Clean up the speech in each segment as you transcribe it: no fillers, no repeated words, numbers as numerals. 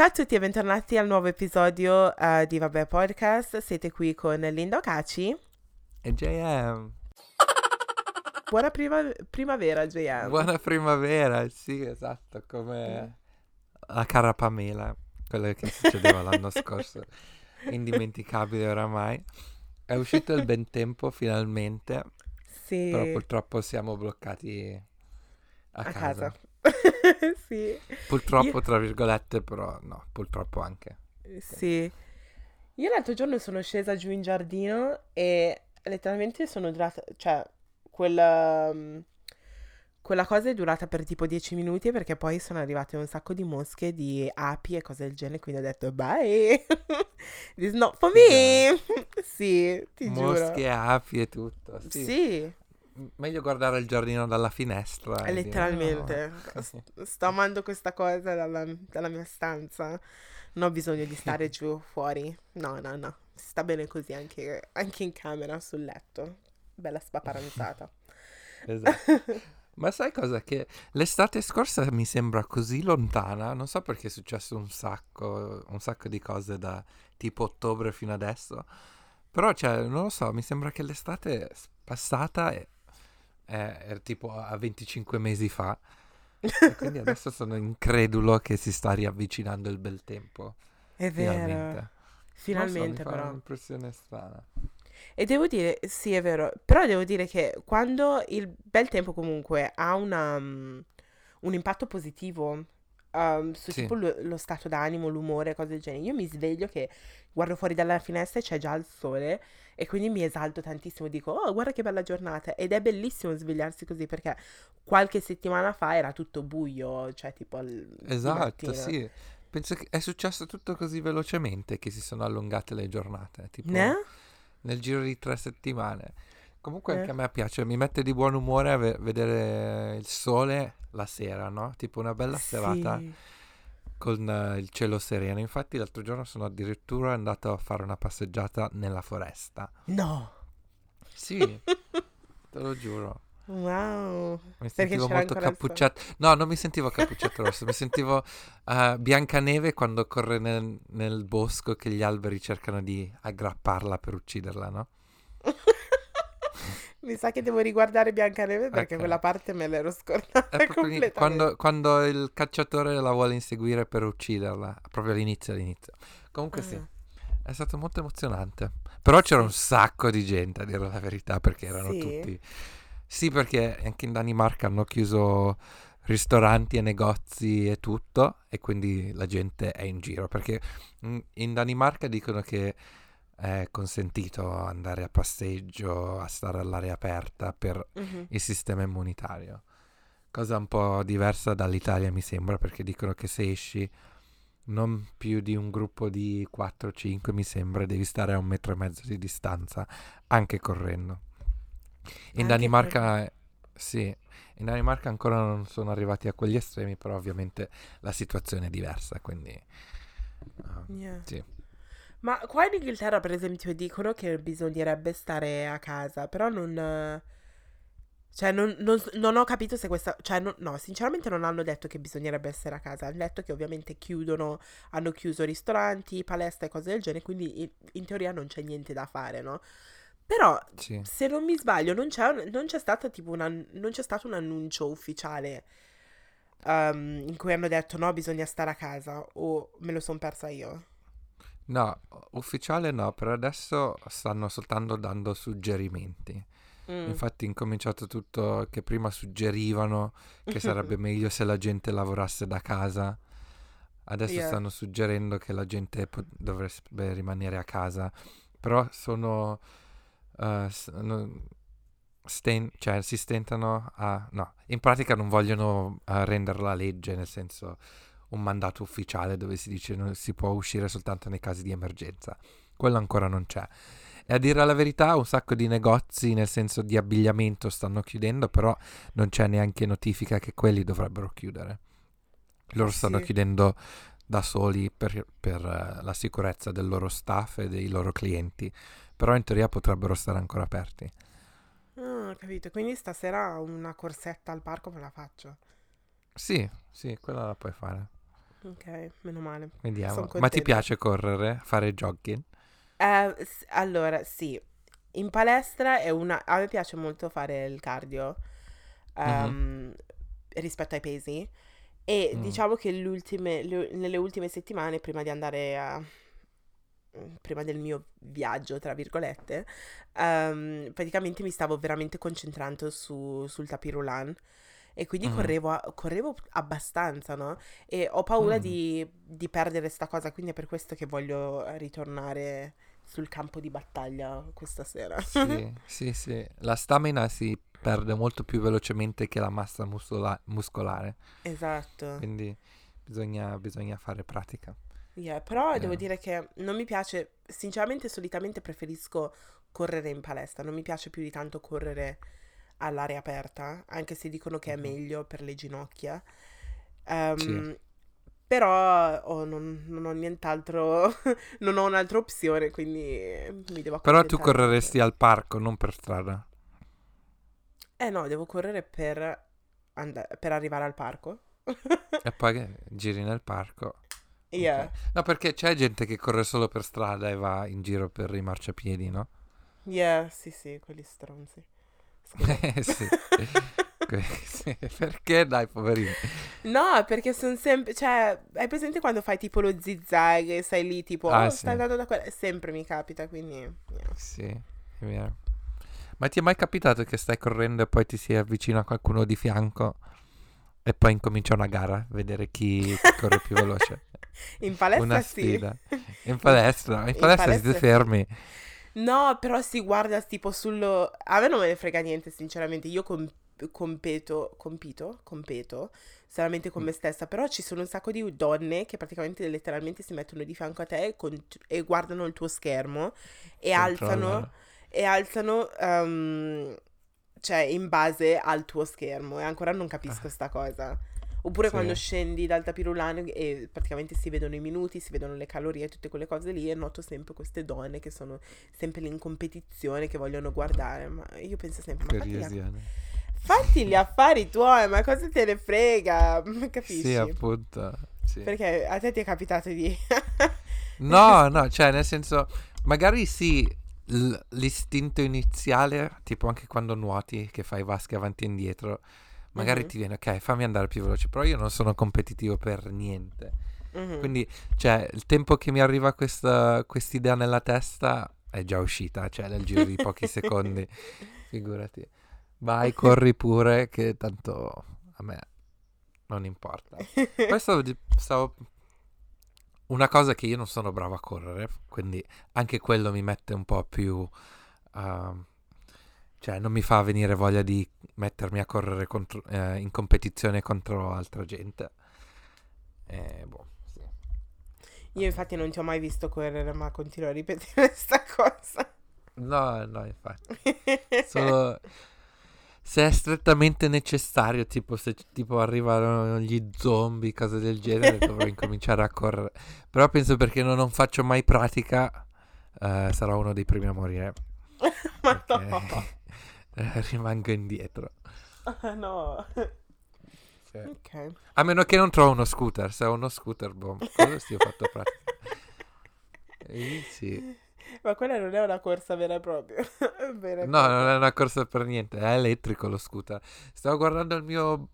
Ciao a tutti e bentornati al nuovo episodio di Vabbè Podcast. Siete qui con Lindo Okachi e JM. Buona primavera, JM. Buona primavera, sì, esatto, come la cara Pamela, quello che succedeva l'anno scorso, indimenticabile oramai. È uscito il ben tempo finalmente, sì. Però purtroppo siamo bloccati a casa. Sì. Purtroppo tra virgolette, però no, purtroppo anche. Sì. Io l'altro giorno sono scesa giù in giardino e letteralmente sono durata, cioè quella cosa è durata per tipo 10 minuti perché poi sono arrivate un sacco di mosche, di api e cose del genere, quindi ho detto bye. This is not for me. Sì, ti giuro. Mosche, api e tutto. Sì. Sì. Meglio guardare il giardino dalla finestra. Letteralmente. Dire, no. Sto amando questa cosa dalla mia stanza. Non ho bisogno di stare giù fuori. No. Si sta bene così anche in camera, sul letto. Bella spaparanzata. Esatto. Ma sai cosa? Che l'estate scorsa mi sembra così lontana. Non so perché è successo un sacco di cose da tipo ottobre fino adesso. Però, cioè, non lo so, mi sembra che l'estate passata è tipo a 25 mesi fa, e quindi adesso sono incredulo che si sta riavvicinando il bel tempo. È vero, finalmente però. È un'impressione strana. E devo dire, sì è vero, però devo dire che quando il bel tempo comunque ha un impatto positivo su sì. Tipo lo stato d'animo, l'umore, cose del genere, io mi sveglio che guardo fuori dalla finestra e c'è già il sole e quindi mi esalto tantissimo, dico oh guarda che bella giornata, ed è bellissimo svegliarsi così perché qualche settimana fa era tutto buio, cioè tipo esatto, sì, penso che è successo tutto così velocemente che si sono allungate le giornate tipo nel giro di 3 settimane. Comunque anche a me piace, mi mette di buon umore vedere il sole la sera, no? Tipo una bella serata con il cielo sereno. Infatti l'altro giorno sono addirittura andato a fare una passeggiata nella foresta. No! Sì, te lo giuro. Wow! Mi sentivo molto cappucciato. No, non mi sentivo cappucciato rosso, mi sentivo Biancaneve quando corre nel bosco che gli alberi cercano di aggrapparla per ucciderla, no? Mi sa che devo riguardare Biancaneve perché quella parte me l'ero scordata completamente. Quando il cacciatore la vuole inseguire per ucciderla, proprio all'inizio. Comunque sì, è stato molto emozionante. Però c'era un sacco di gente, a dire la verità, perché erano tutti... Sì, perché anche in Danimarca hanno chiuso ristoranti e negozi e tutto, e quindi la gente è in giro. Perché in Danimarca dicono che è consentito andare a passeggio, a stare all'aria aperta per il sistema immunitario, cosa un po' diversa dall'Italia mi sembra, perché dicono che se esci non più di un gruppo di 4-5 mi sembra devi stare a 1,5 metri di distanza anche correndo. In Danimarca ancora non sono arrivati a quegli estremi, però ovviamente la situazione è diversa, quindi sì. Ma qua in Inghilterra, per esempio, dicono che bisognerebbe stare a casa, però non... Cioè, non ho capito se questa... Cioè, no, sinceramente non hanno detto che bisognerebbe stare a casa. Hanno detto che ovviamente hanno chiuso ristoranti, palestre e cose del genere, quindi in teoria non c'è niente da fare, no? Però, se non mi sbaglio, non c'è stato un annuncio ufficiale in cui hanno detto no, bisogna stare a casa, o me lo sono persa io. No, ufficiale no, per adesso stanno soltanto dando suggerimenti. Infatti è incominciato tutto che prima suggerivano che sarebbe meglio se la gente lavorasse da casa. Adesso stanno suggerendo che la gente dovrebbe rimanere a casa. Però sono... cioè si stentano a... No, in pratica non vogliono rendere la legge, nel senso... un mandato ufficiale dove si dice non si può uscire soltanto nei casi di emergenza. Quello ancora non c'è. E a dire la verità un sacco di negozi, nel senso di abbigliamento, stanno chiudendo, però non c'è neanche notifica che quelli dovrebbero chiudere. Loro stanno chiudendo da soli per la sicurezza del loro staff e dei loro clienti, però in teoria potrebbero stare ancora aperti. Ho capito, quindi stasera una corsetta al parco me la faccio? Sì, quella la puoi fare. Ok, meno male. Vediamo. Ma ti piace correre, fare jogging? Allora, sì. In palestra è una... A me piace molto fare il cardio rispetto ai pesi. E diciamo che nelle ultime settimane, prima di andare a... prima del mio viaggio, tra virgolette, praticamente mi stavo veramente concentrando sul tapis roulant. E quindi correvo abbastanza, no? E ho paura di perdere sta cosa, quindi è per questo che voglio ritornare sul campo di battaglia questa sera. Sì, sì, sì. La stamina si perde molto più velocemente che la massa muscolare. Esatto. Quindi bisogna fare pratica. Yeah, però devo dire che non mi piace, sinceramente solitamente preferisco correre in palestra, non mi piace più di tanto correre all'aria aperta, anche se dicono che è meglio per le ginocchia, sì. Però non ho nient'altro, non ho un'altra opzione, quindi mi devo accontentare. Però tu correresti al parco, non per strada? No, devo correre per arrivare al parco. E poi che giri nel parco? Yeah. Okay. No, perché c'è gente che corre solo per strada e va in giro per i marciapiedi, no? Yeah, sì, sì, quelli stronzi. Sì. Perché dai, poverino? No, perché sono sempre, cioè, hai presente quando fai tipo lo zigzag e stai lì tipo sì. Stai andando da quella, sempre mi capita, quindi sì, è vero. Ma ti è mai capitato che stai correndo e poi ti si avvicina qualcuno di fianco e poi incomincia una gara, vedere chi corre più veloce? In palestra una sfida. Sì. In palestra si ti fermi. No, però si guarda tipo sullo... A me non me ne frega niente, sinceramente. Io competo solamente con me stessa. Però ci sono un sacco di donne che praticamente letteralmente si mettono di fianco a te e guardano il tuo schermo e alzano cioè in base al tuo schermo. E ancora non capisco sta cosa. Oppure sì. Quando scendi dal tapis roulant e praticamente si vedono i minuti, si vedono le calorie, tutte quelle cose lì, e noto sempre queste donne che sono sempre lì in competizione, che vogliono guardare, ma io penso sempre, ma fatti gli affari tuoi, ma cosa te ne frega, capisci? Sì, appunto, sì. Perché a te ti è capitato di... no, cioè nel senso, magari sì, l'istinto iniziale, tipo anche quando nuoti, che fai vasche avanti e indietro, magari ti viene, ok, fammi andare più veloce, però io non sono competitivo per niente. Quindi, cioè, il tempo che mi arriva quest'idea nella testa è già uscita, cioè nel giro di pochi secondi, figurati. Vai, corri pure, che tanto a me non importa. Poi una cosa che io non sono bravo a correre, quindi anche quello mi mette un po' più... Cioè, non mi fa venire voglia di mettermi a correre in competizione contro altra gente. Sì. Io infatti non ti ho mai visto correre, ma continuo a ripetere questa cosa. No, infatti. Solo se è strettamente necessario, tipo se arrivano gli zombie, cose del genere, dovrò incominciare a correre. Però penso perché non faccio mai pratica, sarò uno dei primi a morire. Ma no! Rimango indietro. No. Sì. Okay. A meno che non trovo uno scooter. Se ho uno scooter, quello sì ho fatto pratica. Sì. Ma quella non è una corsa vera e propria. No, non è una corsa per niente. È elettrico lo scooter. Stavo guardando il mio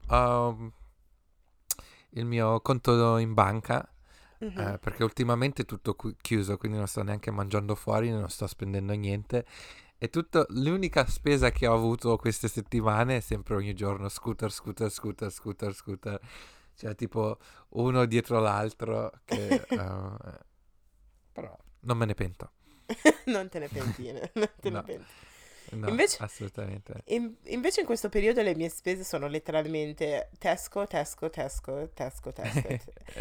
conto in banca. Perché ultimamente è tutto chiuso, quindi non sto neanche mangiando fuori, non sto spendendo niente. E l'unica spesa che ho avuto queste settimane è sempre ogni giorno scooter, cioè tipo uno dietro l'altro che, però non me ne pento. Non te ne pentine, non te ne penti. No, invece, assolutamente. Invece in questo periodo le mie spese sono letteralmente Tesco. E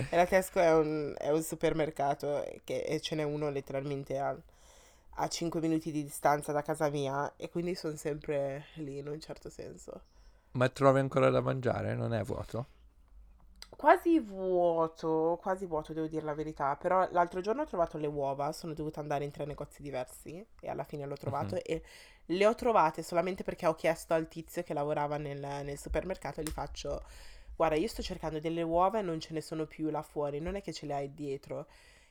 la Tesco è un supermercato e ce n'è uno letteralmente a 5 minuti di distanza da casa mia, e quindi sono sempre lì in un certo senso. Ma trovi ancora da mangiare? Non è vuoto? Quasi vuoto, devo dire la verità. Però l'altro giorno ho trovato le uova, sono dovuta andare in 3 negozi diversi e alla fine l'ho trovato, e le ho trovate solamente perché ho chiesto al tizio che lavorava nel supermercato, gli faccio guarda, io sto cercando delle uova e non ce ne sono più là fuori, non è che ce le hai dietro.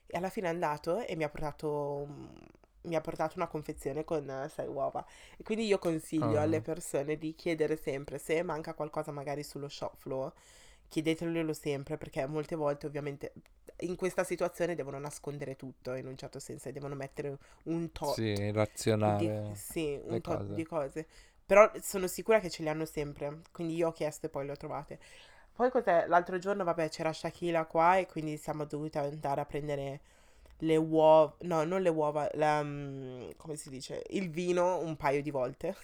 E alla fine è andato e mi ha portato una confezione con 6 uova. E quindi io consiglio alle persone di chiedere sempre, se manca qualcosa magari sullo shop floor, chiedeteglielo sempre, perché molte volte ovviamente in questa situazione devono nascondere tutto, in un certo senso, e devono mettere un tot. Sì, razionale. Sì, un tot cose. Di cose. Però sono sicura che ce li hanno sempre, quindi io ho chiesto e poi le ho trovate. Poi cos'è? L'altro giorno, vabbè, c'era Shakila qua e quindi siamo dovuti andare a prendere le uova, no, non le uova, come si dice, il vino un paio di volte.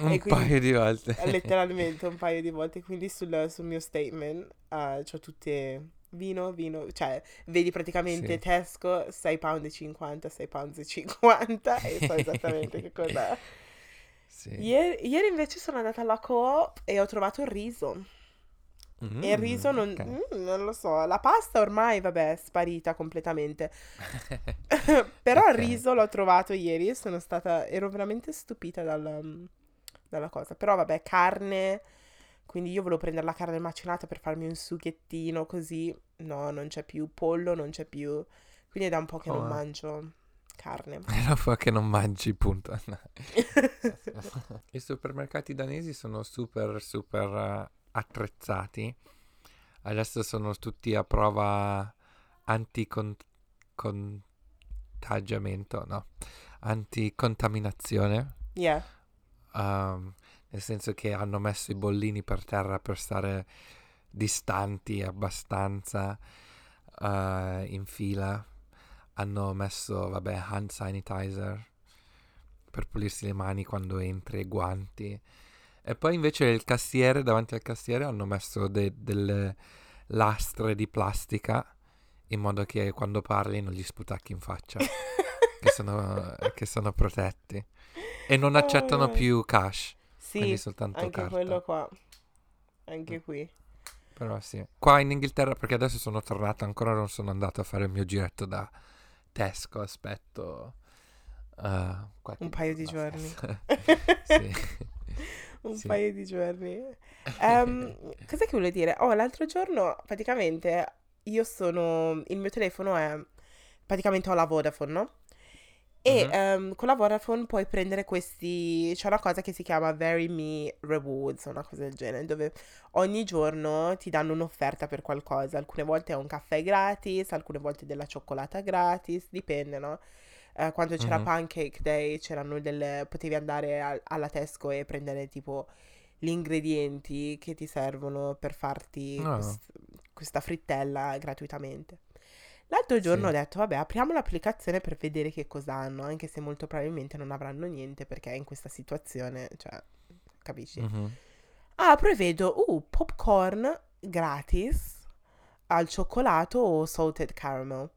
Un paio di volte. Letteralmente un paio di volte, quindi sul mio statement c'ho tutte vino, cioè vedi praticamente sì. Tesco £6,50 e so esattamente che cos'è. Sì. Ieri invece sono andata alla Coop e ho trovato il riso. E il riso non lo so, la pasta ormai vabbè è sparita completamente. Però il riso l'ho trovato ieri, ero veramente stupita dalla cosa. Però vabbè, carne, quindi io volevo prendere la carne macinata per farmi un sughettino così. No, non c'è più, pollo non c'è più. Quindi è da un po' che non mangio carne. Era fa che non mangi, punto. No. I supermercati danesi sono super attrezzati. Adesso sono tutti a prova anticontagiamento, no? Anticontaminazione. Yeah. Nel senso che hanno messo i bollini per terra per stare distanti abbastanza in fila. Hanno messo, vabbè, hand sanitizer per pulirsi le mani quando entri, e guanti. E poi invece davanti al cassiere hanno messo delle lastre di plastica in modo che quando parli non gli sputacchi in faccia, che sono protetti. E non accettano più cash, sì, quindi soltanto anche carta. Quello qua, anche qui. Però sì, qua in Inghilterra, perché adesso sono tornato, ancora non sono andato a fare il mio giretto da Tesco, aspetto un paio di giorni. Sì. Paio di giorni. Cos'è che volevo dire? L'altro giorno praticamente il mio telefono è praticamente ho la Vodafone, no? E con la Vodafone puoi prendere c'è una cosa che si chiama Very Me Rewards, una cosa del genere, dove ogni giorno ti danno un'offerta per qualcosa. Alcune volte è un caffè gratis, alcune volte della cioccolata gratis, dipende, no? Quando c'era Pancake Day c'erano potevi andare alla Tesco e prendere tipo gli ingredienti che ti servono per farti questa frittella gratuitamente. L'altro giorno ho detto vabbè, apriamo l'applicazione per vedere che cosa hanno, anche se molto probabilmente non avranno niente, perché in questa situazione, cioè, capisci? Apro e vedo popcorn gratis al cioccolato o salted caramel.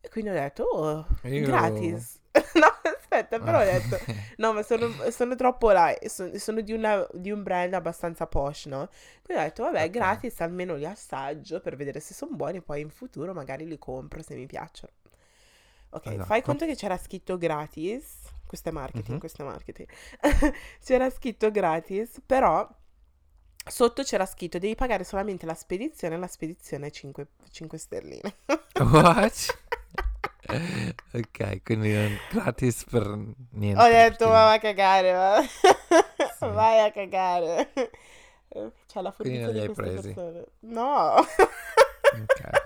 E quindi ho detto, gratis. No, aspetta, però ho detto, no, ma sono troppo là, sono di un brand abbastanza posh, no? Quindi ho detto, vabbè, gratis, almeno li assaggio per vedere se sono buoni, poi in futuro magari li compro se mi piacciono. Ok, esatto. Fai conto che c'era scritto gratis, questo è marketing. C'era scritto gratis, però sotto c'era scritto, devi pagare solamente la spedizione, è 5 sterline. What? Ok, quindi gratis per niente. Ho detto vai a cagare, vai a cagare. C'è la fortuna. Quindi non li hai presi? Persone. No. Ok.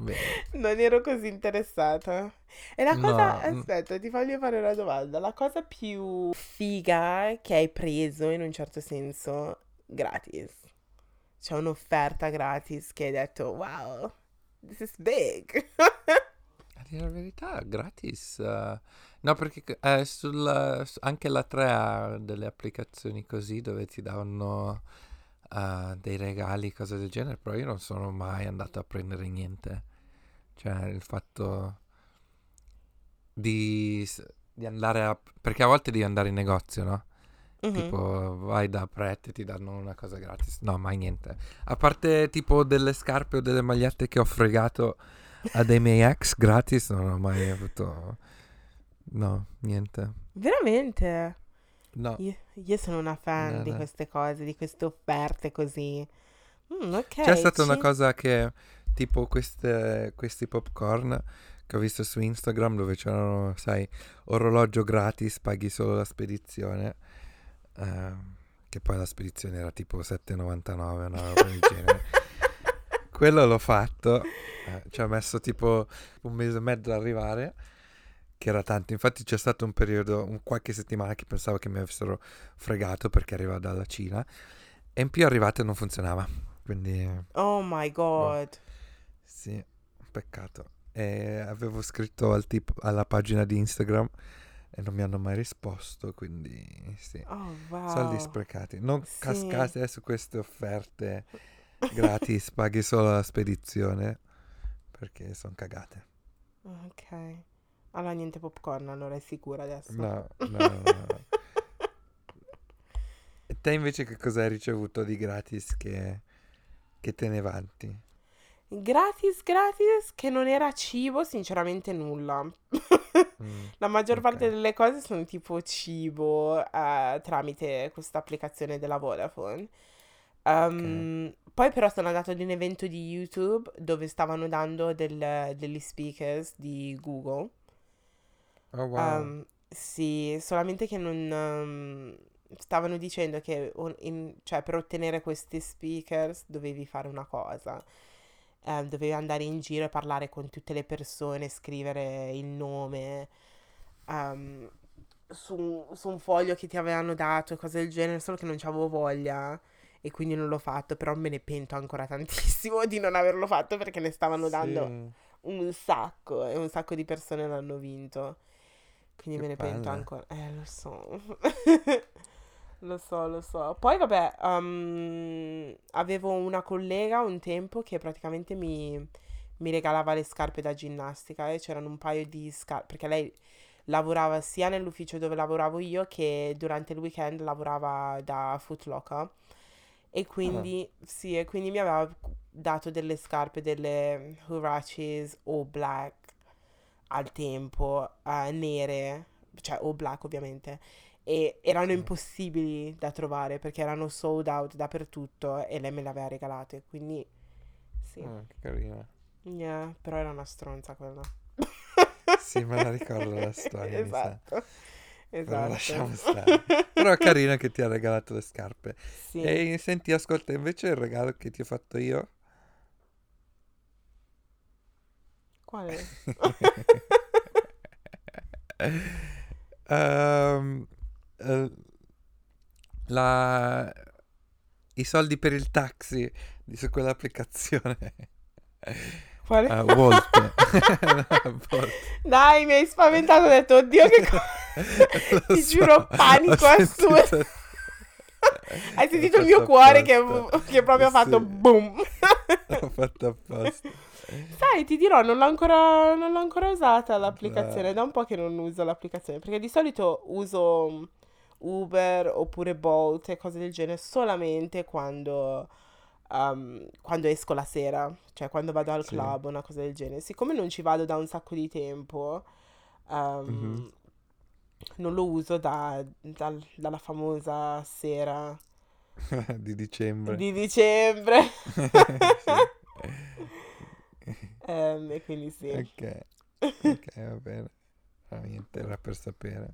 Bene. Non ero così interessata. E la cosa, aspetta, ti voglio fare una domanda. La cosa più figa che hai preso in un certo senso gratis. C'è un'offerta gratis che hai detto wow, this is big. A dire la verità, gratis. No, perché anche la 3 ha delle applicazioni così dove ti danno dei regali, cose del genere, però io non sono mai andato a prendere niente. Cioè, il fatto di andare perché a volte devi andare in negozio, no? Tipo vai da Pret e ti danno una cosa gratis. No, mai niente. A parte tipo delle scarpe o delle magliette che ho fregato a dei miei ex gratis, non ho mai avuto. No, niente. Veramente? No. Io sono una fan di queste cose, di queste offerte così. Okay, c'è stata una cosa che tipo questi popcorn che ho visto su Instagram dove c'erano, sai, orologio gratis, paghi solo la spedizione, che poi la spedizione era tipo 7,99, una roba del genere. Quello l'ho fatto, ci ha messo tipo 1 mese e mezzo ad arrivare, che era tanto. Infatti c'è stato un periodo, qualche settimana che pensavo che mi avessero fregato perché arriva dalla Cina, e in più è arrivata e non funzionava, quindi... Oh my god! Oh. Sì, peccato. E avevo scritto alla pagina di Instagram e non mi hanno mai risposto, quindi sì. Oh, wow. Soldi sprecati. Non cascate su queste offerte gratis, paghi solo la spedizione, perché sono cagate. Ok. Allora niente popcorn, allora è sicura adesso. No. E te invece che cosa hai ricevuto di gratis che te ne vanti? Gratis, che non era cibo, sinceramente nulla. La maggior parte delle cose sono tipo cibo, tramite questa applicazione della Vodafone. Poi però sono andato ad un evento di YouTube dove stavano dando degli speakers di Google. Oh, wow. Sì, solamente che non... stavano dicendo che cioè, per ottenere questi speakers dovevi fare una cosa. Dovevi andare in giro e parlare con tutte le persone, scrivere il nome su un foglio che ti avevano dato e cose del genere, solo che non c'avevo voglia e quindi non l'ho fatto, però me ne pento ancora tantissimo di non averlo fatto perché ne stavano dando un sacco e un sacco di persone l'hanno vinto, quindi me ne pento ancora. Lo so. Lo so. Poi vabbè, avevo una collega un tempo che praticamente mi regalava le scarpe da ginnastica e c'erano un paio di scarpe, perché lei lavorava sia nell'ufficio dove lavoravo io che durante il weekend lavorava da Foot Locker e quindi sì, e quindi mi aveva dato delle scarpe, delle Huaraches all black al tempo, nere, cioè all black ovviamente. E erano impossibili da trovare perché erano sold out dappertutto e lei me le aveva regalate, quindi sì. Che carina. Yeah, però era una stronza quella. Sì, me la ricordo la storia. Esatto. Però lasciamo stare. Però è carina che ti ha regalato le scarpe. Sì. E senti, ascolta, invece il regalo che ti ho fatto io? Quale? I soldi per il taxi su quell'applicazione. Quale? Bolt. No, Bolt. Dai, mi hai spaventato, ho detto oddio che cosa. Ti giuro, panico assurdo. Hai sentito il mio cuore che proprio ha fatto boom. L'ho fatto apposta. Sai, ti dirò, non l'ho ancora usata l'applicazione, da un po' che non uso l'applicazione, perché di solito uso Uber oppure Bolt e cose del genere solamente quando esco la sera, cioè quando vado al club o una cosa del genere. Siccome non ci vado da un sacco di tempo, non lo uso dalla famosa sera di dicembre. Sì. E quindi sì. Ok, va bene. Niente, era per sapere.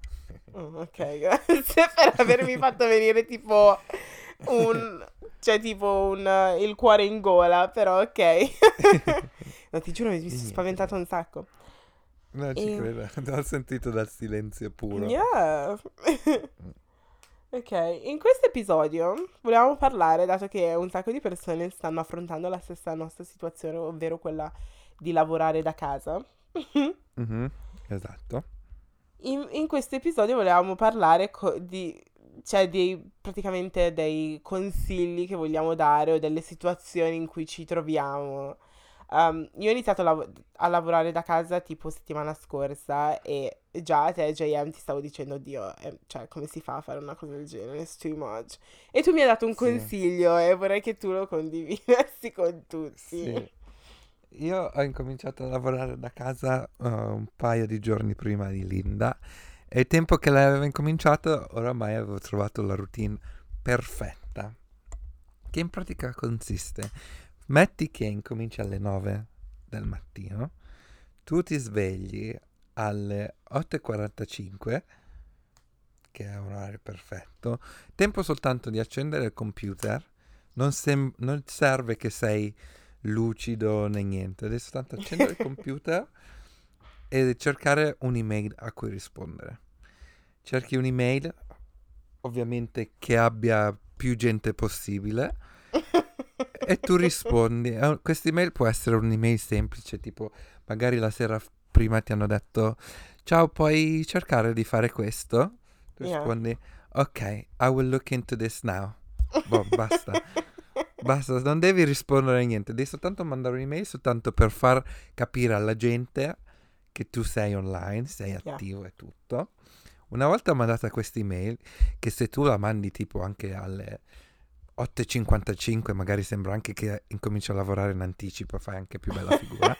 Ok, grazie per avermi fatto venire tipo il cuore in gola, però ok. No, ti giuro, mi sono spaventato un sacco. No, ci credo, l'ho sentito dal silenzio puro. Yeah. Ok, in questo episodio volevamo parlare, dato che un sacco di persone stanno affrontando la stessa nostra situazione, ovvero quella di lavorare da casa. Esatto. In questo episodio volevamo parlare praticamente dei consigli che vogliamo dare o delle situazioni in cui ci troviamo. Io ho iniziato a lavorare da casa tipo settimana scorsa e già a te, JM, ti stavo dicendo oddio, cioè come si fa a fare una cosa del genere, it's too much. E tu mi hai dato un consiglio e vorrei che tu lo condividessi con tutti. Sì. Io ho incominciato a lavorare da casa un paio di giorni prima di Linda e il tempo che lei aveva incominciato oramai avevo trovato la routine perfetta. che in pratica consiste: metti che incomincia alle 9 del mattino, tu ti svegli alle 8:45, che è un orario perfetto, tempo soltanto di accendere il computer, non serve che sei lucido né niente, devi soltanto accendere il computer e cercare un'email a cui rispondere. Cerchi un'email, ovviamente che abbia più gente possibile, e tu rispondi. Questa email può essere un'email semplice, tipo magari la sera prima ti hanno detto ciao, puoi cercare di fare questo? Tu rispondi ok, I will look into this now. Boh, basta. Basta, non devi rispondere a niente, devi soltanto mandare un'email soltanto per far capire alla gente che tu sei online, sei attivo e tutto. Una volta mandata questa email, che se tu la mandi tipo anche alle 8:55, magari sembra anche che incominci a lavorare in anticipo, fai anche più bella figura.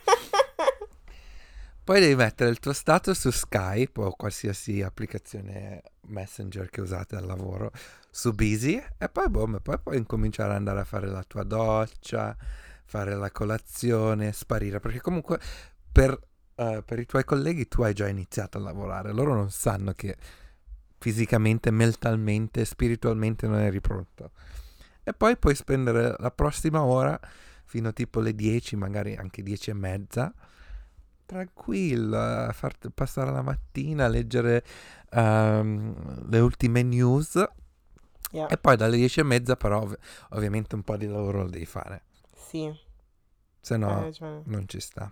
Poi devi mettere il tuo status su Skype o qualsiasi applicazione messenger che usate al lavoro, su busy, e poi boom, poi puoi incominciare ad andare a fare la tua doccia, fare la colazione, sparire, perché comunque per i tuoi colleghi tu hai già iniziato a lavorare, loro non sanno che fisicamente, mentalmente, spiritualmente non eri pronto. E poi puoi spendere la prossima ora fino a tipo le 10, magari anche 10:30, tranquilla, farti passare la mattina, leggere le ultime news, e poi dalle 10:30 però ovviamente un po' di lavoro lo devi fare, se no non ci sta.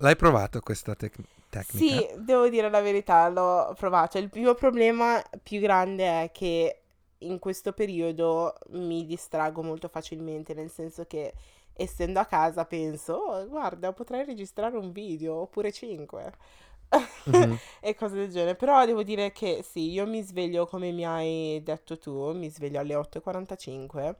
L'hai provato questa tecnica? Sì, devo dire la verità, l'ho provato. Cioè, il mio problema più grande è che in questo periodo mi distraggo molto facilmente, nel senso che essendo a casa penso, oh, guarda, potrei registrare un video, oppure 5, mm-hmm. e cose del genere. Però devo dire che sì, io mi sveglio come mi hai detto tu, mi sveglio alle 8:45,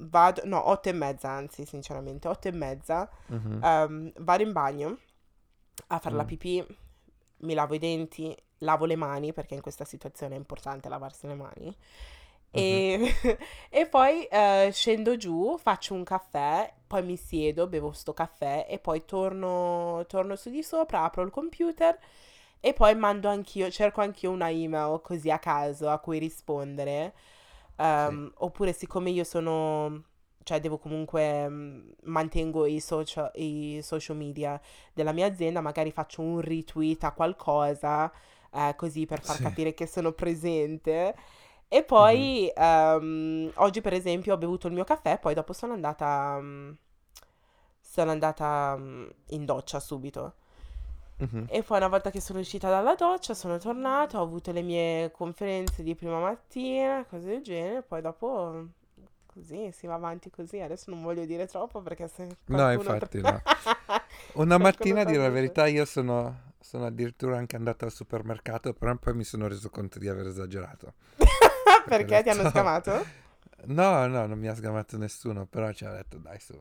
vado, no, 8:30, anzi, sinceramente, 8:30, mm-hmm. Vado in bagno a fare la pipì, mi lavo i denti, lavo le mani, perché in questa situazione è importante lavarsi le mani. E poi scendo giù, faccio un caffè, poi mi siedo, bevo sto caffè e poi torno su di sopra, apro il computer e poi mando anch'io, cerco anch'io una email così a caso a cui rispondere, oppure siccome io sono, cioè devo comunque, mantengo i social media della mia azienda, magari faccio un retweet a qualcosa, così per far capire che sono presente. E poi oggi per esempio ho bevuto il mio caffè, poi dopo sono andata in doccia subito, e poi una volta che sono uscita dalla doccia sono tornata, ho avuto le mie conferenze di prima mattina, cose del genere, poi dopo così si va avanti così. Adesso non voglio dire troppo perché se no, infatti no. Una mattina, a dire la verità, io sono addirittura anche andata al supermercato, però poi mi sono reso conto di aver esagerato. Perché ti hanno sgamato? No, non mi ha sgamato nessuno, però ci ha detto dai su,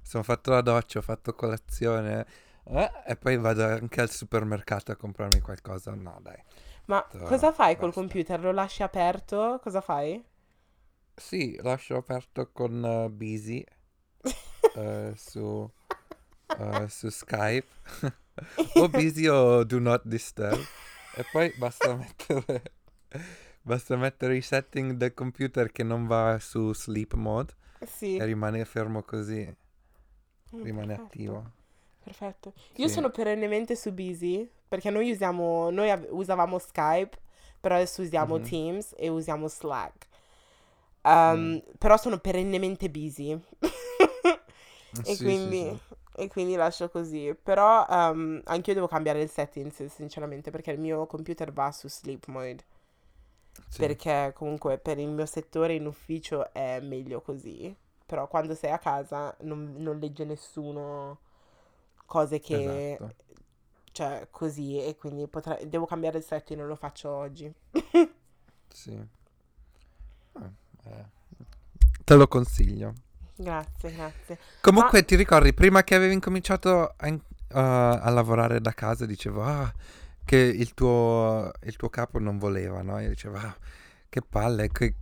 sono fatto la doccia, ho fatto colazione, e poi vado anche al supermercato a comprarmi qualcosa, no dai. Ma cosa fai col computer? Lo lasci aperto? Cosa fai? Sì, lascio aperto con busy su Skype o busy o do not disturb, e poi basta mettere i setting del computer che non va su sleep mode, e rimane fermo così, rimane attivo. Perfetto. Io sono perennemente su busy, perché noi usavamo Skype, però adesso usiamo Teams e usiamo Slack. Però sono perennemente busy. E quindi lascio così. Però anch'io devo cambiare il settings, sinceramente, perché il mio computer va su sleep mode. Perché comunque per il mio settore in ufficio è meglio così, però quando sei a casa non legge nessuno cose che cioè così, e quindi devo cambiare il set, e non lo faccio oggi. Te lo consiglio. Grazie comunque. Ti ricordi prima che avevi incominciato a lavorare da casa, dicevo che il tuo capo non voleva, no? Io dicevo, che palle, che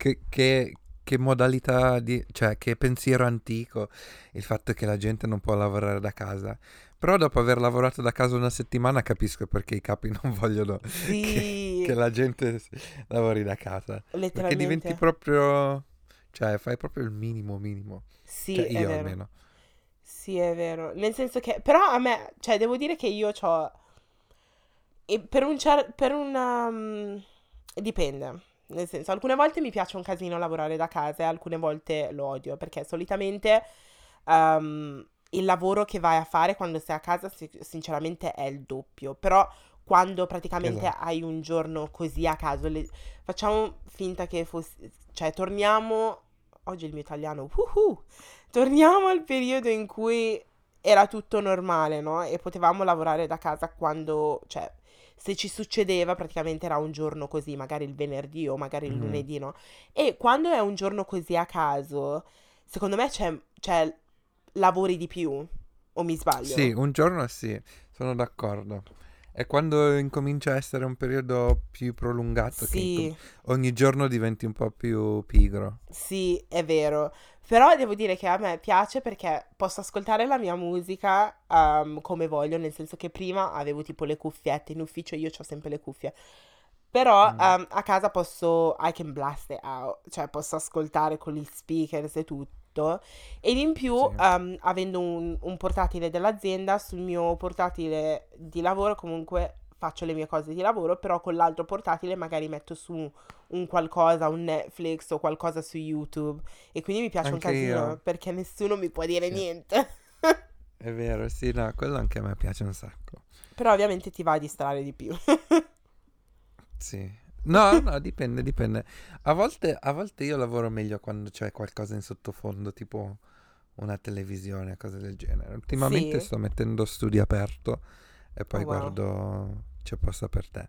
che modalità di, cioè che pensiero antico il fatto che la gente non può lavorare da casa. Però dopo aver lavorato da casa una settimana capisco perché i capi non vogliono che la gente lavori da casa. Letteralmente. Perché diventi proprio, cioè fai proprio il minimo. Sì, cioè, io almeno. Sì, è vero. Nel senso che, però a me, cioè devo dire che io c'ho, e dipende. Nel senso, alcune volte mi piace un casino lavorare da casa e alcune volte lo odio, perché solitamente il lavoro che vai a fare quando sei a casa sinceramente è il doppio, però quando praticamente hai un giorno così a caso, facciamo finta che fosse, cioè torniamo, oggi il mio italiano, torniamo al periodo in cui era tutto normale, no? E potevamo lavorare da casa quando, cioè se ci succedeva praticamente era un giorno così, magari il venerdì o magari il lunedì, no? E quando è un giorno così a caso, secondo me c'è lavori di più, o mi sbaglio? Sì, un giorno sì, sono d'accordo. È quando incomincia a essere un periodo più prolungato, sì, che ogni giorno diventi un po' più pigro. Sì, è vero. Però devo dire che a me piace perché posso ascoltare la mia musica come voglio, nel senso che prima avevo tipo le cuffiette, in ufficio io c'ho sempre le cuffie, però a casa posso, I can blast it out, cioè posso ascoltare con gli speakers e tutto, ed in più avendo un portatile dell'azienda, sul mio portatile di lavoro comunque faccio le mie cose di lavoro, però con l'altro portatile magari metto su un qualcosa, un Netflix o qualcosa su YouTube, e quindi mi piace anche un casino io, perché nessuno mi può dire niente. È vero, sì, no, quello anche a me piace un sacco. Però ovviamente ti va a distrarre di più. Sì. No, dipende. A volte io lavoro meglio quando c'è qualcosa in sottofondo, tipo una televisione, cose del genere. Ultimamente sto mettendo Studio aperto e poi guardo C'è posto per te,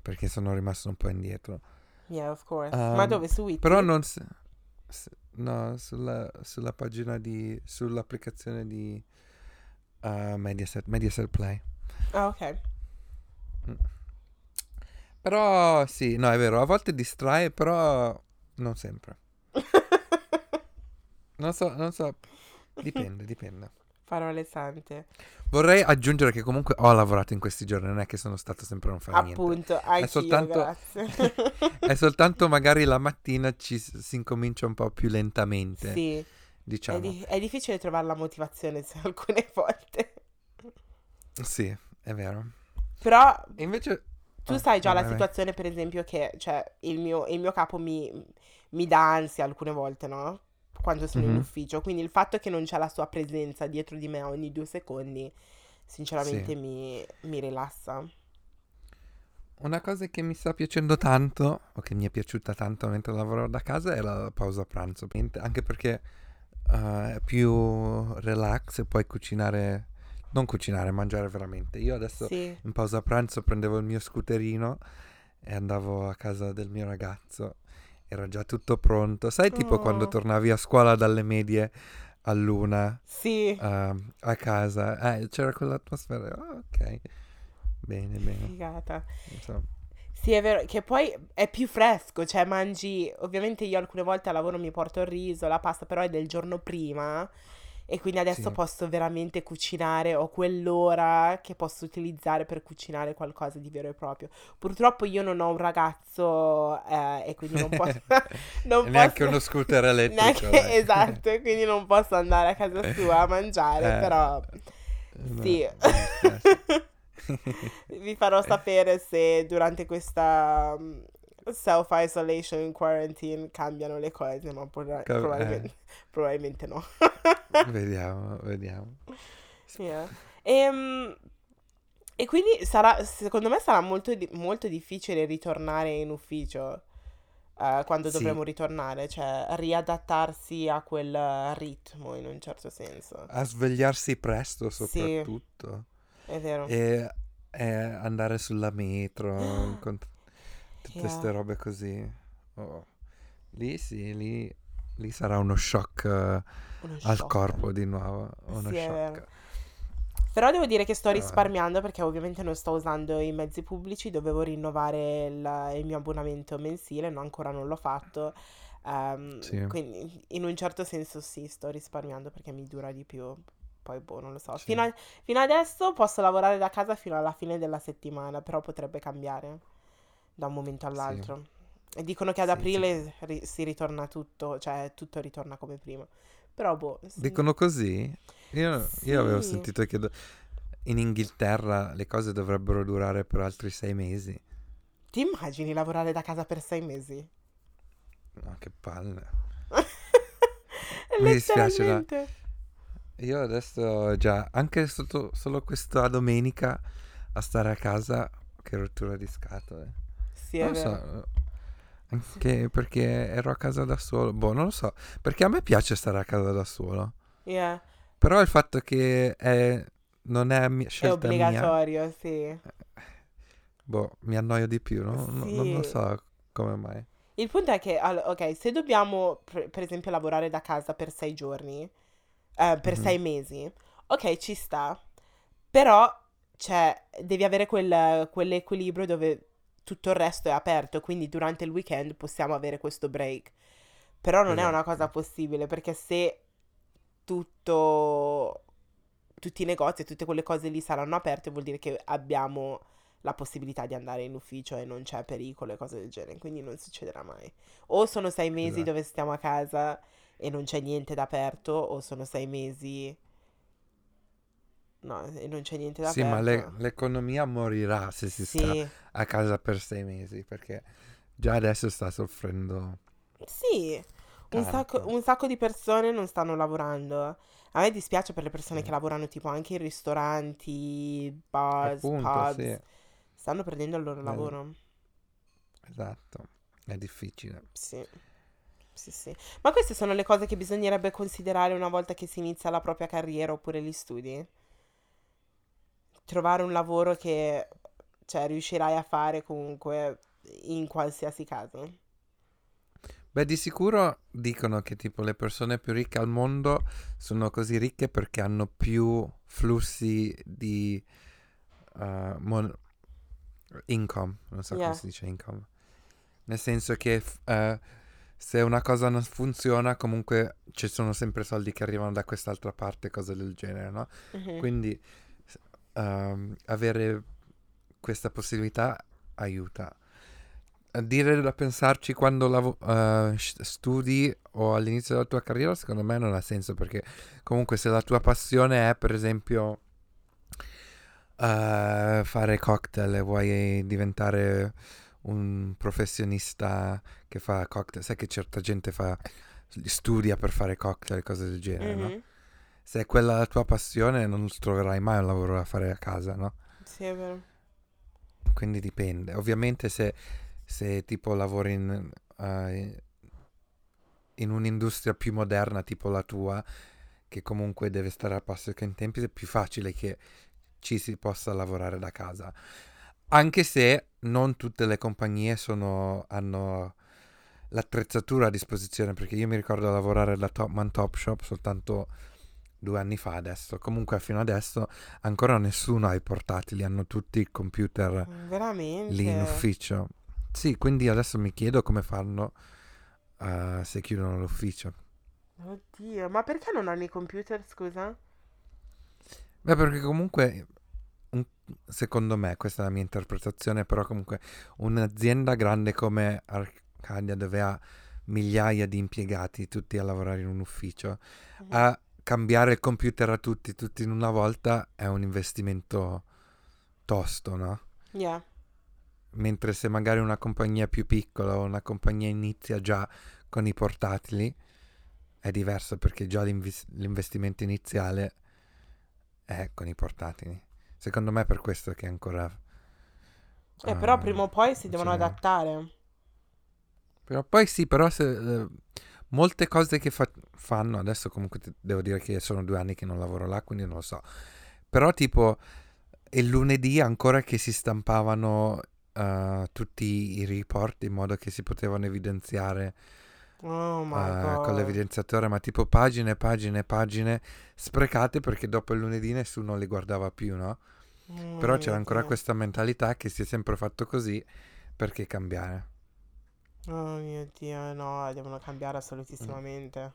perché sono rimasto un po' indietro. Yeah, of course. Ma dove, su YouTube? Però non no, sulla pagina sull'applicazione di Mediaset Play. Ah, ok. Però sì, no, è vero, a volte distrae, però non sempre. Non so, dipende. Parole sante. Vorrei aggiungere che comunque ho lavorato in questi giorni, non è che sono stato sempre a non fare niente. Appunto, anch'io, grazie. È soltanto magari la mattina si incomincia un po' più lentamente. Sì, diciamo. È difficile trovare la motivazione alcune volte. Sì, è vero. Però invece tu sai già la situazione, per esempio, che cioè, il mio capo mi dà ansia alcune volte, no? Quando sono in ufficio, quindi il fatto che non c'è la sua presenza dietro di me ogni 2 secondi sinceramente mi rilassa. Una cosa che mi sta piacendo tanto, o che mi è piaciuta tanto mentre lavoravo da casa, è la pausa pranzo, anche perché è più relax e puoi mangiare veramente. Io adesso in pausa pranzo prendevo il mio scooterino e andavo a casa del mio ragazzo. Era già tutto pronto. Sai, tipo quando tornavi a scuola dalle medie all'una? Sì. A casa. C'era quell'atmosfera. Ok. Bene. Figata. Insomma. Sì, è vero. Che poi è più fresco. Cioè, mangi... Ovviamente io alcune volte al lavoro mi porto il riso, la pasta, però è del giorno prima. E quindi adesso posso veramente cucinare. Ho quell'ora che posso utilizzare per cucinare qualcosa di vero e proprio. Purtroppo io non ho un ragazzo e quindi non posso... neanche uno scooter elettrico. Esatto, quindi non posso andare a casa sua a mangiare, però... No, sì. Vi farò sapere se durante questa self-isolation quarantine cambiano le cose, ma probabilmente no. Vediamo. Yeah. E quindi secondo me sarà molto, molto difficile ritornare in ufficio quando dovremo ritornare, cioè riadattarsi a quel ritmo in un certo senso. A svegliarsi presto soprattutto. Sì, è vero. E andare sulla metro, tutte queste robe così. Lì sarà uno shock al corpo di nuovo, uno shock. Però devo dire che sto risparmiando, perché ovviamente non sto usando i mezzi pubblici, dovevo rinnovare il mio abbonamento mensile, ancora non l'ho fatto, Sì. Quindi in un certo senso sì, sto risparmiando perché mi dura di più. Poi boh, non lo so. Sì. Fino adesso posso lavorare da casa fino alla fine della settimana, però potrebbe cambiare da un momento all'altro. Sì. E dicono che ad aprile si ritorna tutto, cioè tutto ritorna come prima. Però boh. Sì. Dicono così? Io avevo sentito che in Inghilterra le cose dovrebbero durare per altri 6 mesi. Ti immagini lavorare da casa per 6 mesi? No, che palle. Mi dispiace. Io adesso già, anche solo questa domenica a stare a casa, che rottura di scatole. Sì, non è vero. Lo so, anche perché ero a casa da solo. Boh, non lo so, perché a me piace stare a casa da solo. Yeah. Però il fatto che non è scelta mia. È obbligatorio, mia, sì. Boh, mi annoio di più, no? Sì. Non lo so come mai. Il punto è che, ok, se dobbiamo, per esempio, lavorare da casa per 6 giorni... per 6 mesi, ok, ci sta, però cioè, devi avere quell'equilibrio dove tutto il resto è aperto, quindi durante il weekend possiamo avere questo break, però non è una cosa possibile, perché se tutti i negozi e tutte quelle cose lì saranno aperte, vuol dire che abbiamo la possibilità di andare in ufficio e non c'è pericolo e cose del genere, quindi non succederà mai. O sono 6 mesi dove stiamo a casa e non c'è niente d'aperto, o sono 6 mesi no, e non c'è niente d'aperto. Sì, ma l'economia morirà se si sta a casa per 6 mesi, perché già adesso sta soffrendo. Sì, un sacco di persone non stanno lavorando. A me dispiace per le persone che lavorano tipo anche in ristoranti, bar, pubs, stanno perdendo il loro lavoro. Esatto, è difficile. Sì. Ma queste sono le cose che bisognerebbe considerare una volta che si inizia la propria carriera oppure gli studi. Trovare un lavoro che, cioè, riuscirai a fare comunque in qualsiasi caso. Beh, di sicuro dicono che tipo le persone più ricche al mondo sono così ricche perché hanno più flussi di income, non so come si dice income. Nel senso che se una cosa non funziona, comunque ci sono sempre soldi che arrivano da quest'altra parte, cose del genere, no? Mm-hmm. Quindi avere questa possibilità aiuta. Dire da pensarci quando studi o all'inizio della tua carriera, secondo me non ha senso, perché comunque se la tua passione è, per esempio, fare cocktail e vuoi diventare un professionista che fa cocktail, sai che certa gente studia per fare cocktail, cose del genere, no? Se quella è la tua passione non troverai mai un lavoro da fare a casa, no? Sì, è vero. Quindi dipende. Ovviamente se tipo lavori in un'industria più moderna tipo la tua, che comunque deve stare al passo con i tempi, è più facile che ci si possa lavorare da casa. Anche se non tutte le compagnie hanno l'attrezzatura a disposizione, perché io mi ricordo lavorare da Topman Topshop soltanto 2 anni fa adesso. Comunque fino adesso ancora nessuno ha i portatili, hanno tutti i computer lì in ufficio. Sì, quindi adesso mi chiedo come fanno se chiudono l'ufficio. Oddio, ma perché non hanno i computer, scusa? Beh, perché comunque... secondo me, questa è la mia interpretazione, però comunque un'azienda grande come Arcadia, dove ha migliaia di impiegati tutti a lavorare in un ufficio, a cambiare il computer a tutti in una volta è un investimento tosto, no? Yeah. Mentre se magari una compagnia più piccola o una compagnia inizia già con i portatili è diverso, perché già l'investimento iniziale è con i portatili. Secondo me è per questo che ancora... però prima o poi si devono adattare. Però poi sì, però se, molte cose che fanno... Adesso comunque devo dire che sono 2 anni che non lavoro là, quindi non lo so. Però tipo il lunedì ancora che si stampavano tutti i report in modo che si potevano evidenziare... Oh my God. Con l'evidenziatore, ma tipo pagine sprecate, perché dopo il lunedì nessuno le guardava più, no? Però c'era ancora questa mentalità che si è sempre fatto così, perché cambiare? Oh mio Dio, no, devono cambiare assolutissimamente.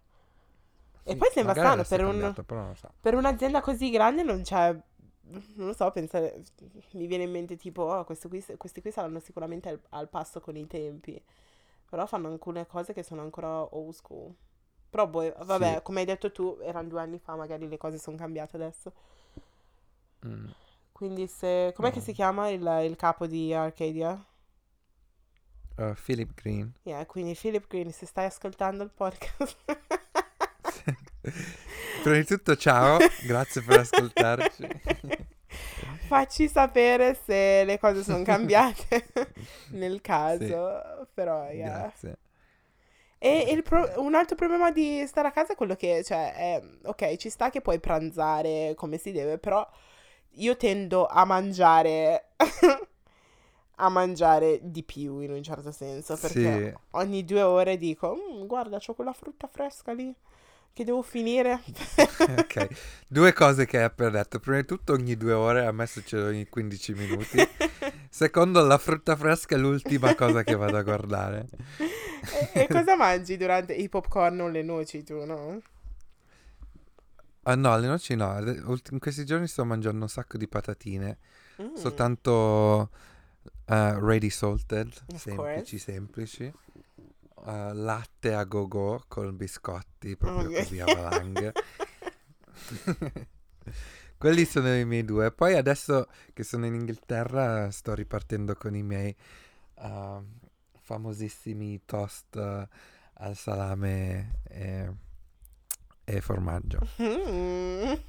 Sì, e poi sembra strano per cambiato, per un'azienda così grande non c'è, non lo so, pensare, mi viene in mente tipo, oh, questi qui saranno sicuramente al passo con i tempi, però fanno alcune cose che sono ancora old school. Però boh, vabbè, sì. Come hai detto tu, erano 2 anni fa, magari le cose sono cambiate adesso. Mm. Quindi se... Com'è che si chiama il capo di Arcadia? Philip Green. Yeah, quindi Philip Green, se stai ascoltando il podcast... Prima di tutto ciao, grazie per ascoltarci. Facci sapere se le cose sono cambiate nel caso, sì. Però yeah. Grazie. E un altro problema di stare a casa è quello che, cioè, ok, ci sta che puoi pranzare come si deve, però io tendo a mangiare di più in un certo senso, perché sì. Ogni 2 ore dico, guarda, c'ho quella frutta fresca lì che devo finire. Ok, 2 cose che hai appena detto. Prima di tutto, ogni 2 ore, a me succede ogni 15 minuti. Secondo, la frutta fresca è l'ultima cosa che vado a guardare. E cosa mangi durante i popcorn o le noci tu, no? Ah no, le noci no. In questi giorni sto mangiando un sacco di patatine. Mm. Soltanto ready salted, of semplici, course. Semplici. Latte a go-go con biscotti, proprio okay. Così a valanghe. Quelli sono i miei 2. Poi adesso che sono in Inghilterra sto ripartendo con i miei... famosissimi toast al salame e formaggio. Che,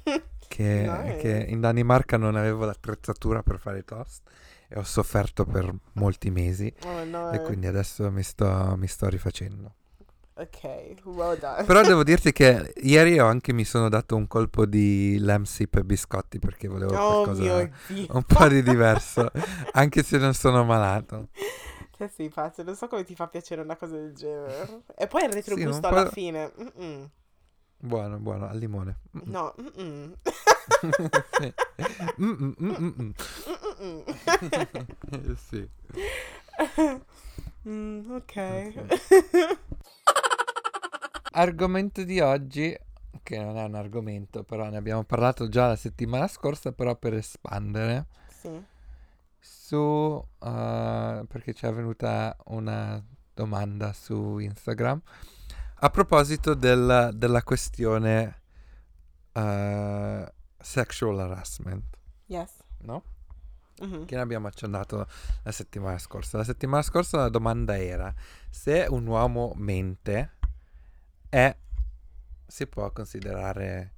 nice. Che in Danimarca non avevo l'attrezzatura per fare toast e ho sofferto per molti mesi. Oh, no. E quindi adesso mi sto rifacendo. Ok, well done. Però devo dirti che ieri io anche mi sono dato un colpo di lamsip e biscotti perché volevo qualcosa un po' di diverso, anche se non sono malato. Che sì, pazzo, non so come ti fa piacere una cosa del genere. E poi il retrogusto sì, alla fine. Mm-mm. Buono, buono, al limone. Mm-mm. No. Mm-mm. Sì. Mm-mm, mm-mm. Mm-mm. Sì. Ok. Argomento di oggi, che non è un argomento, però ne abbiamo parlato già la settimana scorsa, però per espandere. Sì. Su perché ci è venuta una domanda su Instagram a proposito della questione sexual harassment. Yes. No? Mm-hmm. Che ne abbiamo accennato la settimana scorsa. La settimana scorsa la domanda era se un uomo mente si può considerare,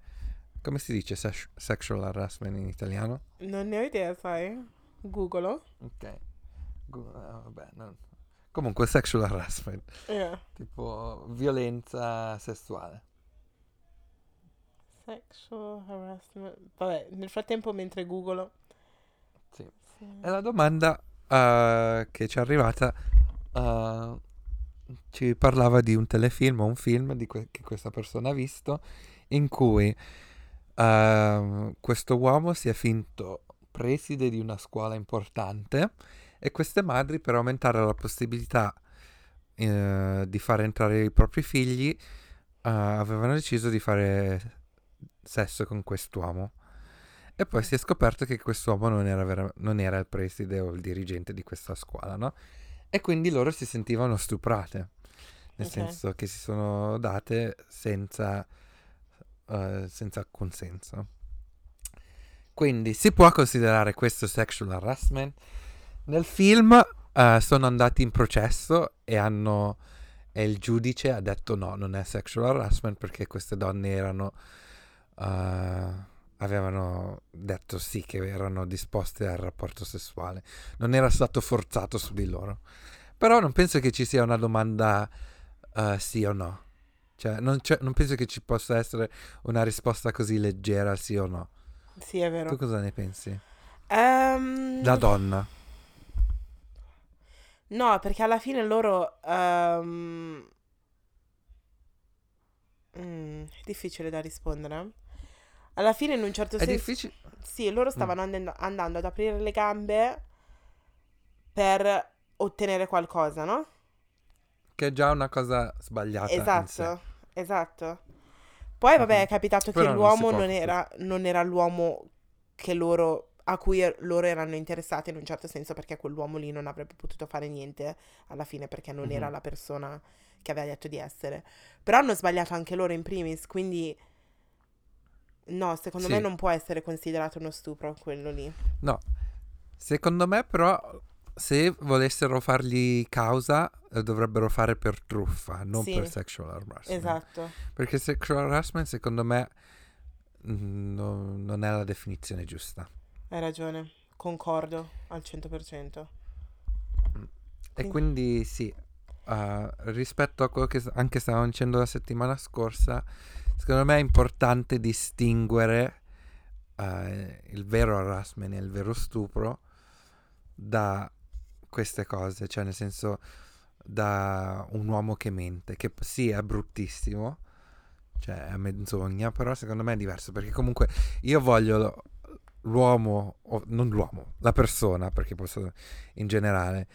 come si dice sexual harassment in italiano? Non ne ho idea, sai? Google. Ok. Vabbè, no. Comunque sexual harassment. Yeah. Tipo violenza sessuale. Sexual harassment. Vabbè, nel frattempo mentre Google. Sì. Sì. E la domanda che ci è arrivata ci parlava di un telefilm o un film che questa persona ha visto in cui questo uomo si è finto preside di una scuola importante e queste madri, per aumentare la possibilità di far entrare i propri figli, avevano deciso di fare sesso con quest'uomo e poi si è scoperto che quest'uomo non era il preside o il dirigente di questa scuola, no? E quindi loro si sentivano stuprate, nel senso che si sono date senza consenso. Quindi si può considerare questo sexual harassment? Nel film sono andati in processo e il giudice ha detto no, non è sexual harassment perché queste donne avevano detto sì che erano disposte al rapporto sessuale. Non era stato forzato su di loro. Però non penso che ci sia una domanda sì o no. Cioè, non penso che ci possa essere una risposta così leggera sì o no. Sì, è vero. Tu cosa ne pensi? La donna. No, perché alla fine loro... è difficile da rispondere. Alla fine in un certo senso... È difficile? Sì, loro stavano andando ad aprire le gambe per ottenere qualcosa, no? Che è già una cosa sbagliata. Esatto, esatto. Poi vabbè, è capitato però che l'uomo non era l'uomo che loro, a cui loro erano interessati in un certo senso, perché quell'uomo lì non avrebbe potuto fare niente alla fine, perché non era la persona che aveva detto di essere. Però hanno sbagliato anche loro in primis, quindi no, secondo me non può essere considerato uno stupro quello lì. No, secondo me però... Se volessero fargli causa, lo dovrebbero fare per truffa, non per sexual harassment. Esatto. Perché sexual harassment, secondo me, non è la definizione giusta. Hai ragione, concordo al 100%. E quindi sì, rispetto a quello che anche stavamo dicendo la settimana scorsa, secondo me è importante distinguere il vero harassment e il vero stupro da... queste cose, cioè nel senso da un uomo che mente, che sì è bruttissimo, cioè è menzogna, però secondo me è diverso, perché comunque io voglio l'uomo, non l'uomo, la persona, perché posso in generale,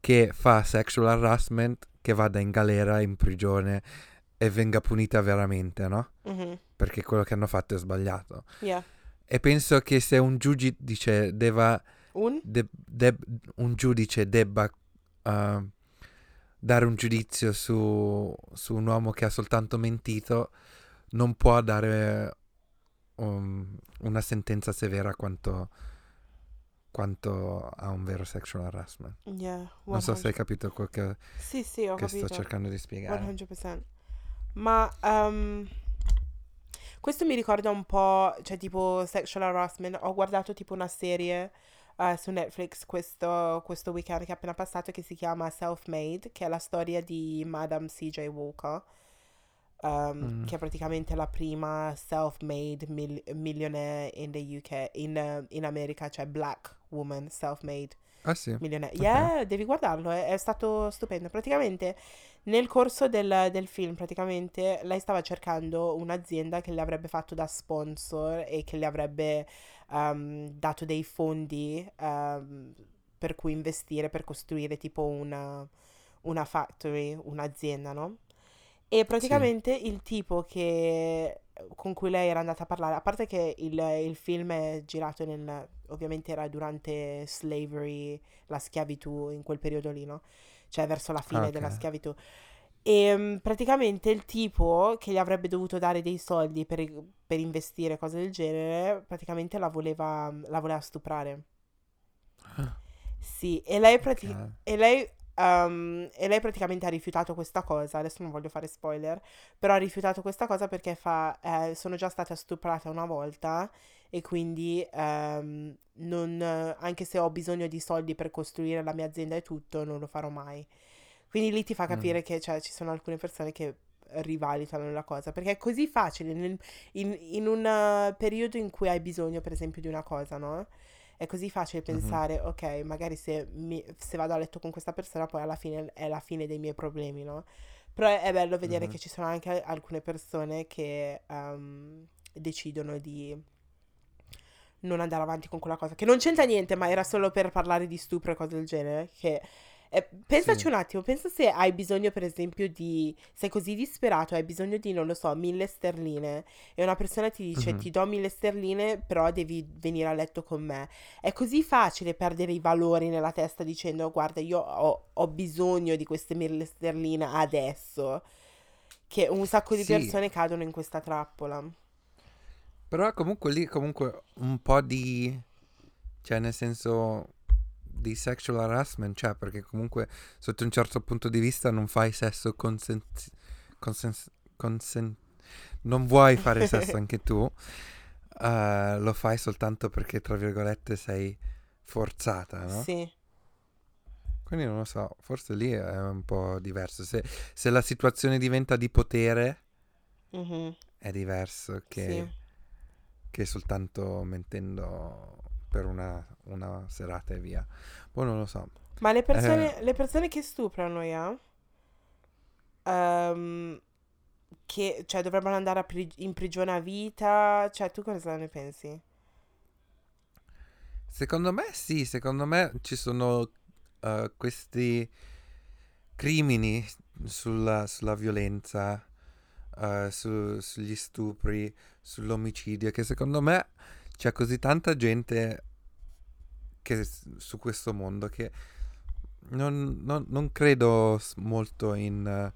che fa sexual harassment, che vada in galera, in prigione e venga punita veramente, no? Mm-hmm. Perché quello che hanno fatto è sbagliato. Yeah. E penso che se un giudice debba... un giudice debba dare un giudizio su un uomo che ha soltanto mentito, non può dare una sentenza severa quanto a un vero sexual harassment. Yeah, non so se hai capito quello che, sì, ho che capito. Sto cercando di spiegare. 100%. Ma questo mi ricorda un po', cioè tipo sexual harassment, ho guardato tipo una serie... su Netflix questo weekend che è appena passato, che si chiama Self Made, che è la storia di Madame CJ Walker, che è praticamente la prima self-made millionaire in the UK, in America, cioè black woman self-made millionaire. Okay. Yeah, devi guardarlo, è stato stupendo. Praticamente nel corso del film praticamente lei stava cercando un'azienda che le avrebbe fatto da sponsor e che le avrebbe dato dei fondi per cui investire, per costruire tipo una factory, un'azienda, no? E praticamente il tipo con cui lei era andata a parlare, a parte che il film è girato ovviamente era durante slavery, la schiavitù in quel periodo lì, no? Cioè verso la fine della schiavitù. E praticamente il tipo che gli avrebbe dovuto dare dei soldi per investire, cose del genere, praticamente la voleva stuprare. Sì, e lei lei praticamente ha rifiutato questa cosa. Adesso non voglio fare spoiler, però ha rifiutato questa cosa perché sono già stata stuprata una volta e quindi anche se ho bisogno di soldi per costruire la mia azienda e tutto, non lo farò mai. Quindi lì ti fa capire che, cioè, ci sono alcune persone che rivalutano la cosa, perché è così facile in un periodo in cui hai bisogno, per esempio, di una cosa, no? È così facile pensare, ok, magari se vado a letto con questa persona poi alla fine è la fine dei miei problemi, no? Però è bello vedere che ci sono anche alcune persone che decidono di non andare avanti con quella cosa, che non c'entra niente, ma era solo per parlare di stupro e cose del genere, che... pensaci un attimo, pensa se hai bisogno, per esempio, sei così disperato, hai bisogno di, non lo so, 1.000 sterline, e una persona ti dice ti do 1.000 sterline però devi venire a letto con me. È così facile perdere i valori nella testa dicendo guarda io ho bisogno di queste 1.000 sterline adesso, che un sacco di persone cadono in questa trappola. Però comunque lì un po' di, cioè nel senso, di sexual harassment, cioè perché comunque sotto un certo punto di vista non fai sesso non vuoi fare sesso anche tu, lo fai soltanto perché tra virgolette sei forzata, no? Sì. Quindi non lo so, forse lì è un po' diverso, se la situazione diventa di potere è diverso che soltanto mentendo per una serata e via. Poi non lo so. Ma le persone che stuprano, che, cioè, dovrebbero andare in prigione a vita, cioè tu cosa ne pensi? Secondo me sì, secondo me ci sono questi crimini sulla violenza, sugli stupri, sull'omicidio, che secondo me c'è così tanta gente che su questo mondo che non credo molto in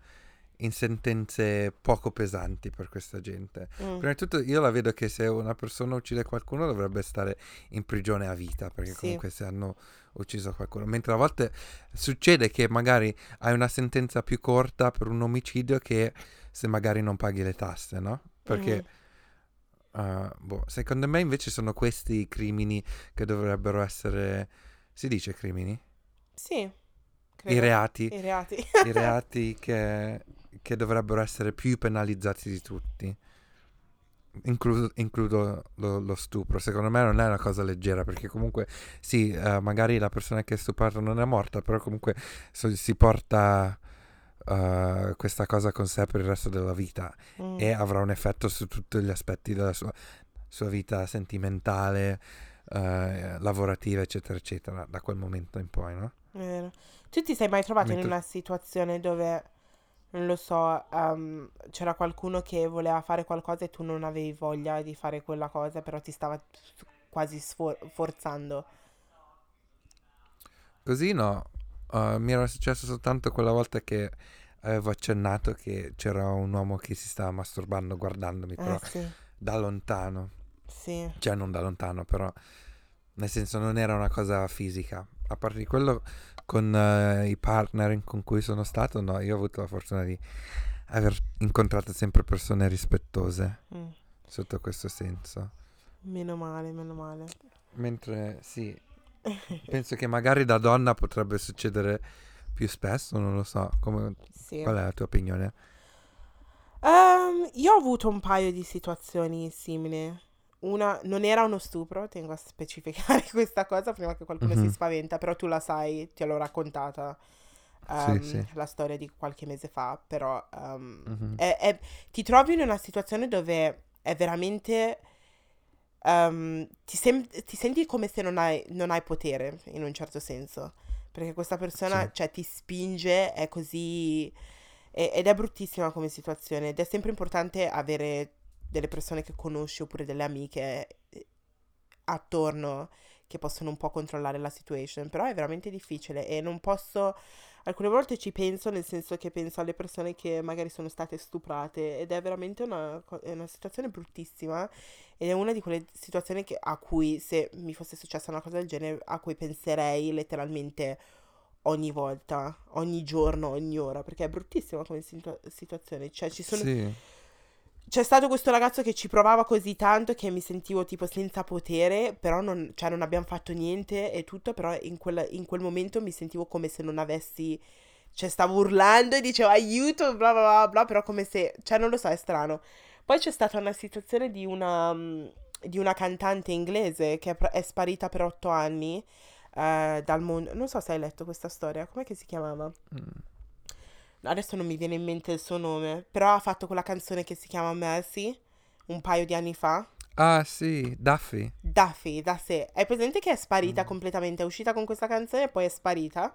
sentenze poco pesanti per questa gente. Prima di tutto io la vedo che se una persona uccide qualcuno dovrebbe stare in prigione a vita, perché sì, comunque se hanno ucciso qualcuno, mentre a volte succede che magari hai una sentenza più corta per un omicidio che se magari non paghi le tasse, no? Perché secondo me invece sono questi i crimini che dovrebbero essere, si dice crimini? Sì, credo. I reati i reati che dovrebbero essere più penalizzati di tutti, includo lo stupro. Secondo me non è una cosa leggera, perché comunque sì, magari la persona che è stuprata non è morta, però comunque si porta questa cosa con sé per il resto della vita e avrà un effetto su tutti gli aspetti della sua vita sentimentale, lavorativa, eccetera eccetera, da quel momento in poi, no? È vero. Tu ti sei mai trovato in una situazione dove, non lo so, c'era qualcuno che voleva fare qualcosa e tu non avevi voglia di fare quella cosa, però ti stava quasi forzando? Così no, mi era successo soltanto quella volta che avevo accennato che c'era un uomo che si stava masturbando guardandomi, però sì, da lontano. Sì. Cioè non da lontano, però nel senso non era una cosa fisica. A parte di quello, con i partner con cui sono stato, no, io ho avuto la fortuna di aver incontrato sempre persone rispettose sotto questo senso. Meno male. Mentre sì, penso che magari da donna potrebbe succedere più spesso, non lo so. Sì. Qual è la tua opinione? Io ho avuto un paio di situazioni simili. Una non era uno stupro, tengo a specificare questa cosa prima che qualcuno si spaventa, però tu la sai, te l'ho raccontata, sì. La storia di qualche mese fa, però ti trovi in una situazione dove è veramente ti senti come se non hai potere, in un certo senso, perché questa persona, sì, cioè, ti spinge, è così, ed è bruttissima come situazione, ed è sempre importante avere delle persone che conosci oppure delle amiche attorno che possono un po' controllare la situation, però è veramente difficile e non posso, alcune volte ci penso, nel senso che penso alle persone che magari sono state stuprate, ed è veramente una situazione bruttissima, ed è una di quelle situazioni a cui, se mi fosse successa una cosa del genere, a cui penserei letteralmente ogni volta, ogni giorno, ogni ora, perché è bruttissima come situazione, cioè ci sono... Sì. C'è stato questo ragazzo che ci provava così tanto che mi sentivo tipo senza potere, però non abbiamo fatto niente e tutto, però in quel momento mi sentivo come se non avessi, cioè stavo urlando e dicevo aiuto, bla bla bla bla, però come se, cioè non lo so, è strano. Poi c'è stata una situazione di una cantante inglese che è sparita per 8 anni dal mondo, non so se hai letto questa storia, com'è che si chiamava? Adesso non mi viene in mente il suo nome, però ha fatto quella canzone che si chiama Mercy un paio di anni fa. Ah sì, Duffy, da sé. È presente che è sparita completamente, è uscita con questa canzone e poi è sparita,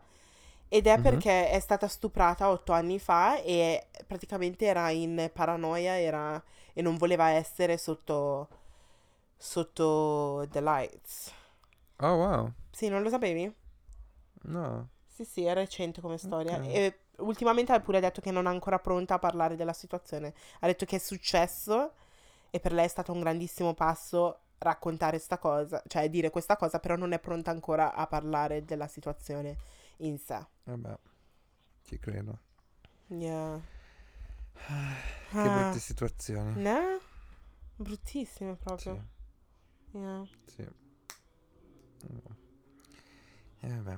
ed è perché è stata stuprata 8 anni fa e praticamente era in paranoia, e non voleva essere sotto the lights. Oh wow. Sì, non lo sapevi? No. Sì, è recente come storia. Okay. E ultimamente ha pure detto che non è ancora pronta a parlare della situazione. Ha detto che è successo e per lei è stato un grandissimo passo raccontare sta cosa, cioè dire questa cosa, però non è pronta ancora a parlare della situazione in sé. Vabbè, ci credo. Yeah. Che brutte situazioni. No? Bruttissime proprio. Sì. Yeah. Sì. Vabbè.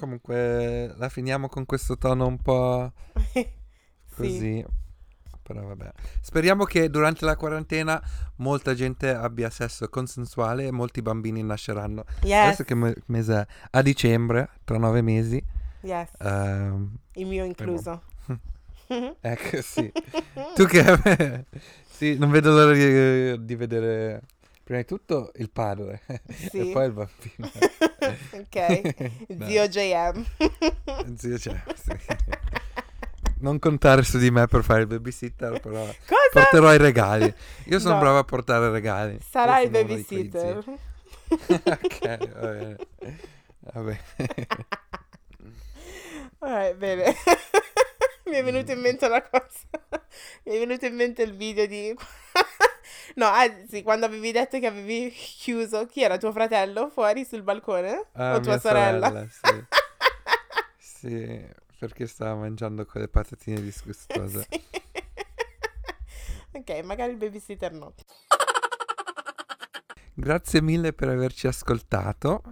Comunque la finiamo con questo tono un po' così, sì. Però vabbè, speriamo che durante la quarantena molta gente abbia sesso consensuale e molti bambini nasceranno. Yes. Adesso che mese è? A dicembre, tra 9 mesi. Yes. Il mio incluso. Ecco, sì. Tu che sì, non vedo l'ora di vedere prima di tutto il padre, sì, e poi il bambino. Ok, no. Zio JM. Zio JM, sì. Non contare su di me per fare il babysitter, però porterò i regali. Io sono brava a portare regali. Sarai il babysitter. Ok, va bene. Va bene. Right, bene. Mi è venuta in mente la cosa. Mi è venuto in mente il video di... No, anzi, quando avevi detto che avevi chiuso, chi era, tuo fratello fuori sul balcone? O tua sorella? Sì. Sì, perché stava mangiando quelle patatine disgustose. Sì. Ok, magari il babysitter no. Grazie mille per averci ascoltato.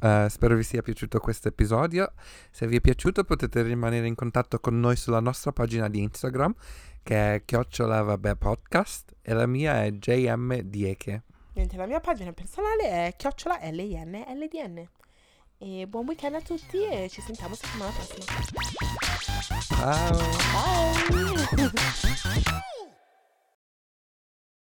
Spero vi sia piaciuto questo episodio. Se vi è piaciuto potete rimanere in contatto con noi sulla nostra pagina di Instagram, che è @Vabbè Podcast, e la mia è JM Dieche. Niente, la mia pagina personale è @LINLDN. E buon weekend a tutti e ci sentiamo settimana prossima. Ciao. Ciao.